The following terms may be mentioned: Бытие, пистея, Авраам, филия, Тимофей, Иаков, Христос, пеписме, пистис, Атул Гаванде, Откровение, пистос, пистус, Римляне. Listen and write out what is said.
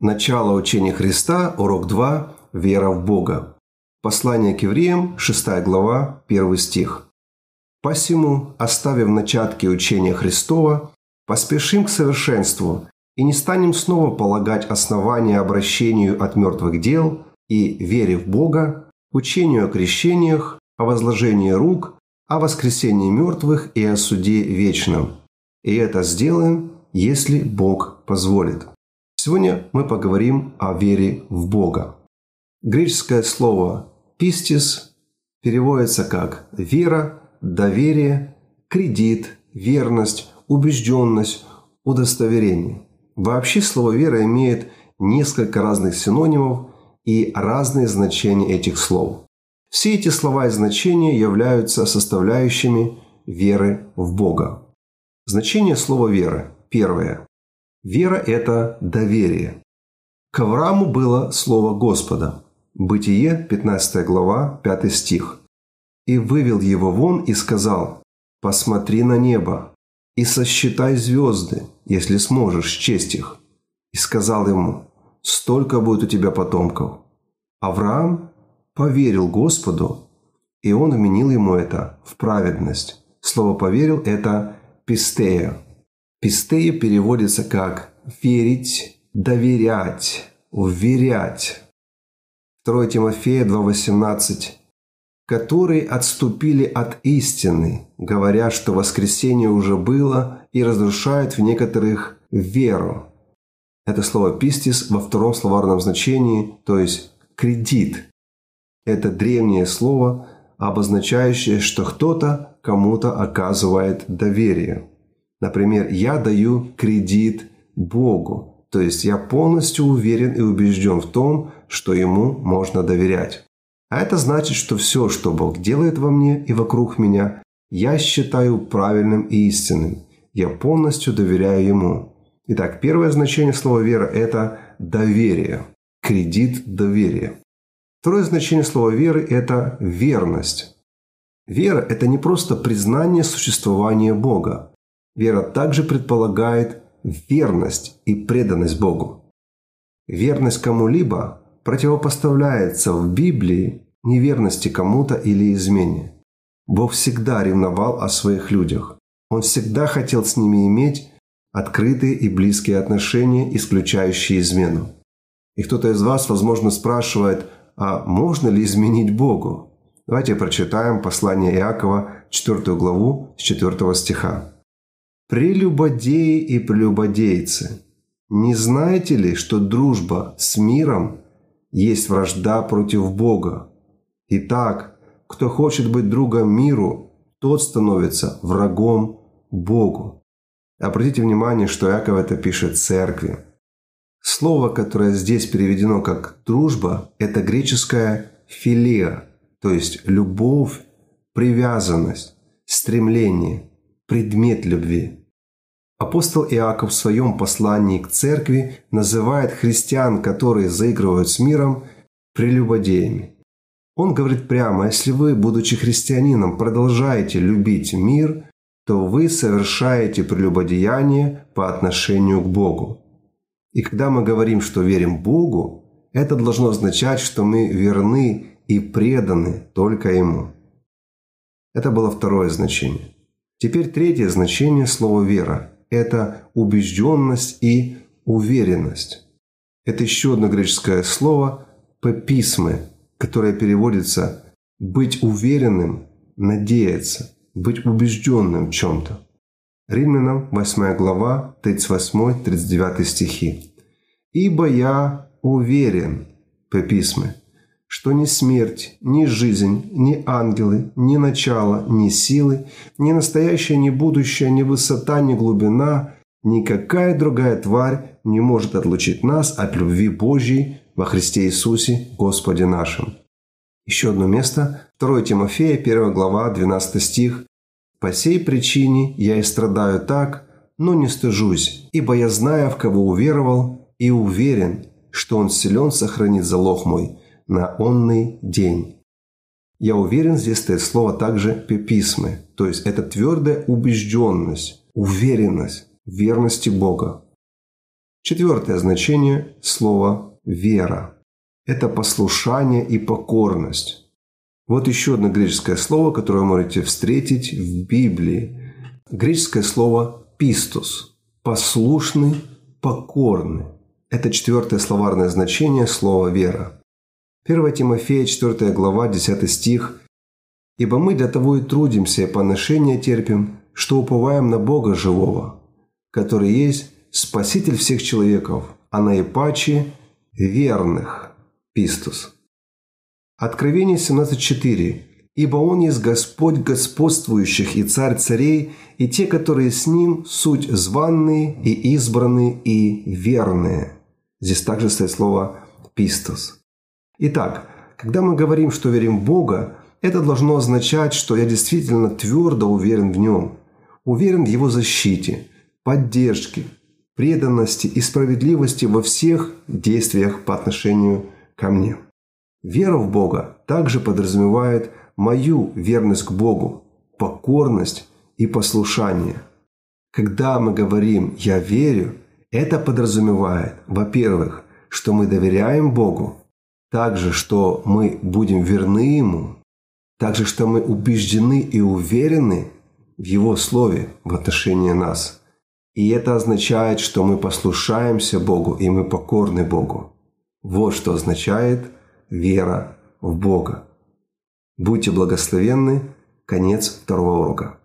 Начало учения Христа, урок 2, вера в Бога. Послание к евреям, 6 глава, 1 стих. «Посему, оставив начатки учения Христова, поспешим к совершенству и не станем снова полагать основания обращению от мертвых дел и вере в Бога, учению о крещениях, о возложении рук, о воскресении мертвых и о суде вечном. И это сделаем, если Бог позволит». Сегодня мы поговорим о вере в Бога. Греческое слово «пистис» переводится как «вера», «доверие», «кредит», «верность», «убежденность», «удостоверение». Вообще слово «вера» имеет несколько разных синонимов и разные значения этих слов. Все эти слова и значения являются составляющими веры в Бога. Значение слова «вера». Первое. Вера – это доверие. К Аврааму было слово Господа. Бытие, 15 глава, 5 стих. «И вывел его вон и сказал: посмотри на небо и сосчитай звезды, если сможешь счесть их. И сказал ему: столько будет у тебя потомков. Авраам поверил Господу, и он вменил ему это в праведность». Слово «поверил» – это «пистея». «Пистея» переводится как «верить», «доверять», «уверять». 2 Тимофея 2,18. «Которые отступили от истины, говоря, что воскресение уже было, и разрушают в некоторых веру». Это слово «пистис» во втором словарном значении, то есть «кредит». Это древнее слово, обозначающее, что кто-то кому-то оказывает доверие. Например, «я даю кредит Богу», то есть «я полностью уверен и убежден в том, что Ему можно доверять». А это значит, что все, что Бог делает во мне и вокруг меня, я считаю правильным и истинным. Я полностью доверяю Ему. Итак, первое значение слова «вера» – это доверие, кредит доверия. Второе значение слова «веры» – это верность. Вера – это не просто признание существования Бога. Вера также предполагает верность и преданность Богу. Верность кому-либо – противопоставляется в Библии неверности кому-то или измене. Бог всегда ревновал о своих людях. Он всегда хотел с ними иметь открытые и близкие отношения, исключающие измену. И кто-то из вас, возможно, спрашивает, а можно ли изменить Богу? Давайте прочитаем послание Иакова, 4 главу, с 4 стиха. «Прелюбодеи и прелюбодейцы, не знаете ли, что дружба с миром есть вражда против Бога? Итак, кто хочет быть другом миру, тот становится врагом Богу». Обратите внимание, что Иаков это пишет церкви. Слово, которое здесь переведено как «дружба», это греческое «филия», то есть любовь, привязанность, стремление, предмет любви. Апостол Иаков в своем послании к церкви называет христиан, которые заигрывают с миром, прелюбодеями. Он говорит прямо: если вы, будучи христианином, продолжаете любить мир, то вы совершаете прелюбодеяние по отношению к Богу. И когда мы говорим, что верим Богу, это должно означать, что мы верны и преданы только Ему. Это было второе значение. Теперь третье значение слова «вера». Это убежденность и уверенность. Это еще одно греческое слово «пеписме», которое переводится «быть уверенным», «надеяться», «быть убежденным в чем-то». Римлянам 8 глава, 38-39 стихи. «Ибо я уверен, пеписме, что ни смерть, ни жизнь, ни ангелы, ни начало, ни силы, ни настоящее, ни будущее, ни высота, ни глубина, никакая другая тварь не может отлучить нас от любви Божьей во Христе Иисусе Господе нашим». Еще одно место. 2 Тимофея, 1 глава, 12 стих. «По сей причине я и страдаю так, но не стыжусь, ибо я знаю, в кого уверовал, и уверен, что он силен сохранит залог мой на онный день». Я уверен, здесь стоит слово также «пеписме», то есть это твердая убежденность, уверенность в верности Бога. Четвертое значение слова «вера» – это послушание и покорность. Вот еще одно греческое слово, которое вы можете встретить в Библии. Греческое слово «пистус» – послушный, покорный. Это четвертое словарное значение слова «вера». 1 Тимофея, 4 глава, 10 стих. «Ибо мы для того и трудимся, и поношения терпим, что уповаем на Бога живого, который есть Спаситель всех человеков, а наипаче верных» – пистус. Откровение 17.4. «Ибо Он есть Господь господствующих и Царь царей, и те, которые с Ним, суть званные и избранные и верные». Здесь также стоит слово «пистос». Итак, когда мы говорим, что верим в Бога, это должно означать, что я действительно твердо уверен в Нем, уверен в Его защите, поддержке, преданности и справедливости во всех действиях по отношению ко мне. Вера в Бога также подразумевает мою верность к Богу, покорность и послушание. Когда мы говорим «я верю», это подразумевает, во-первых, что мы доверяем Богу, также, что мы будем верны Ему, также, что мы убеждены и уверены в Его Слове в отношении нас. И это означает, что мы послушаемся Богу и мы покорны Богу. Вот что означает вера в Бога. Будьте благословенны. Конец второго урока.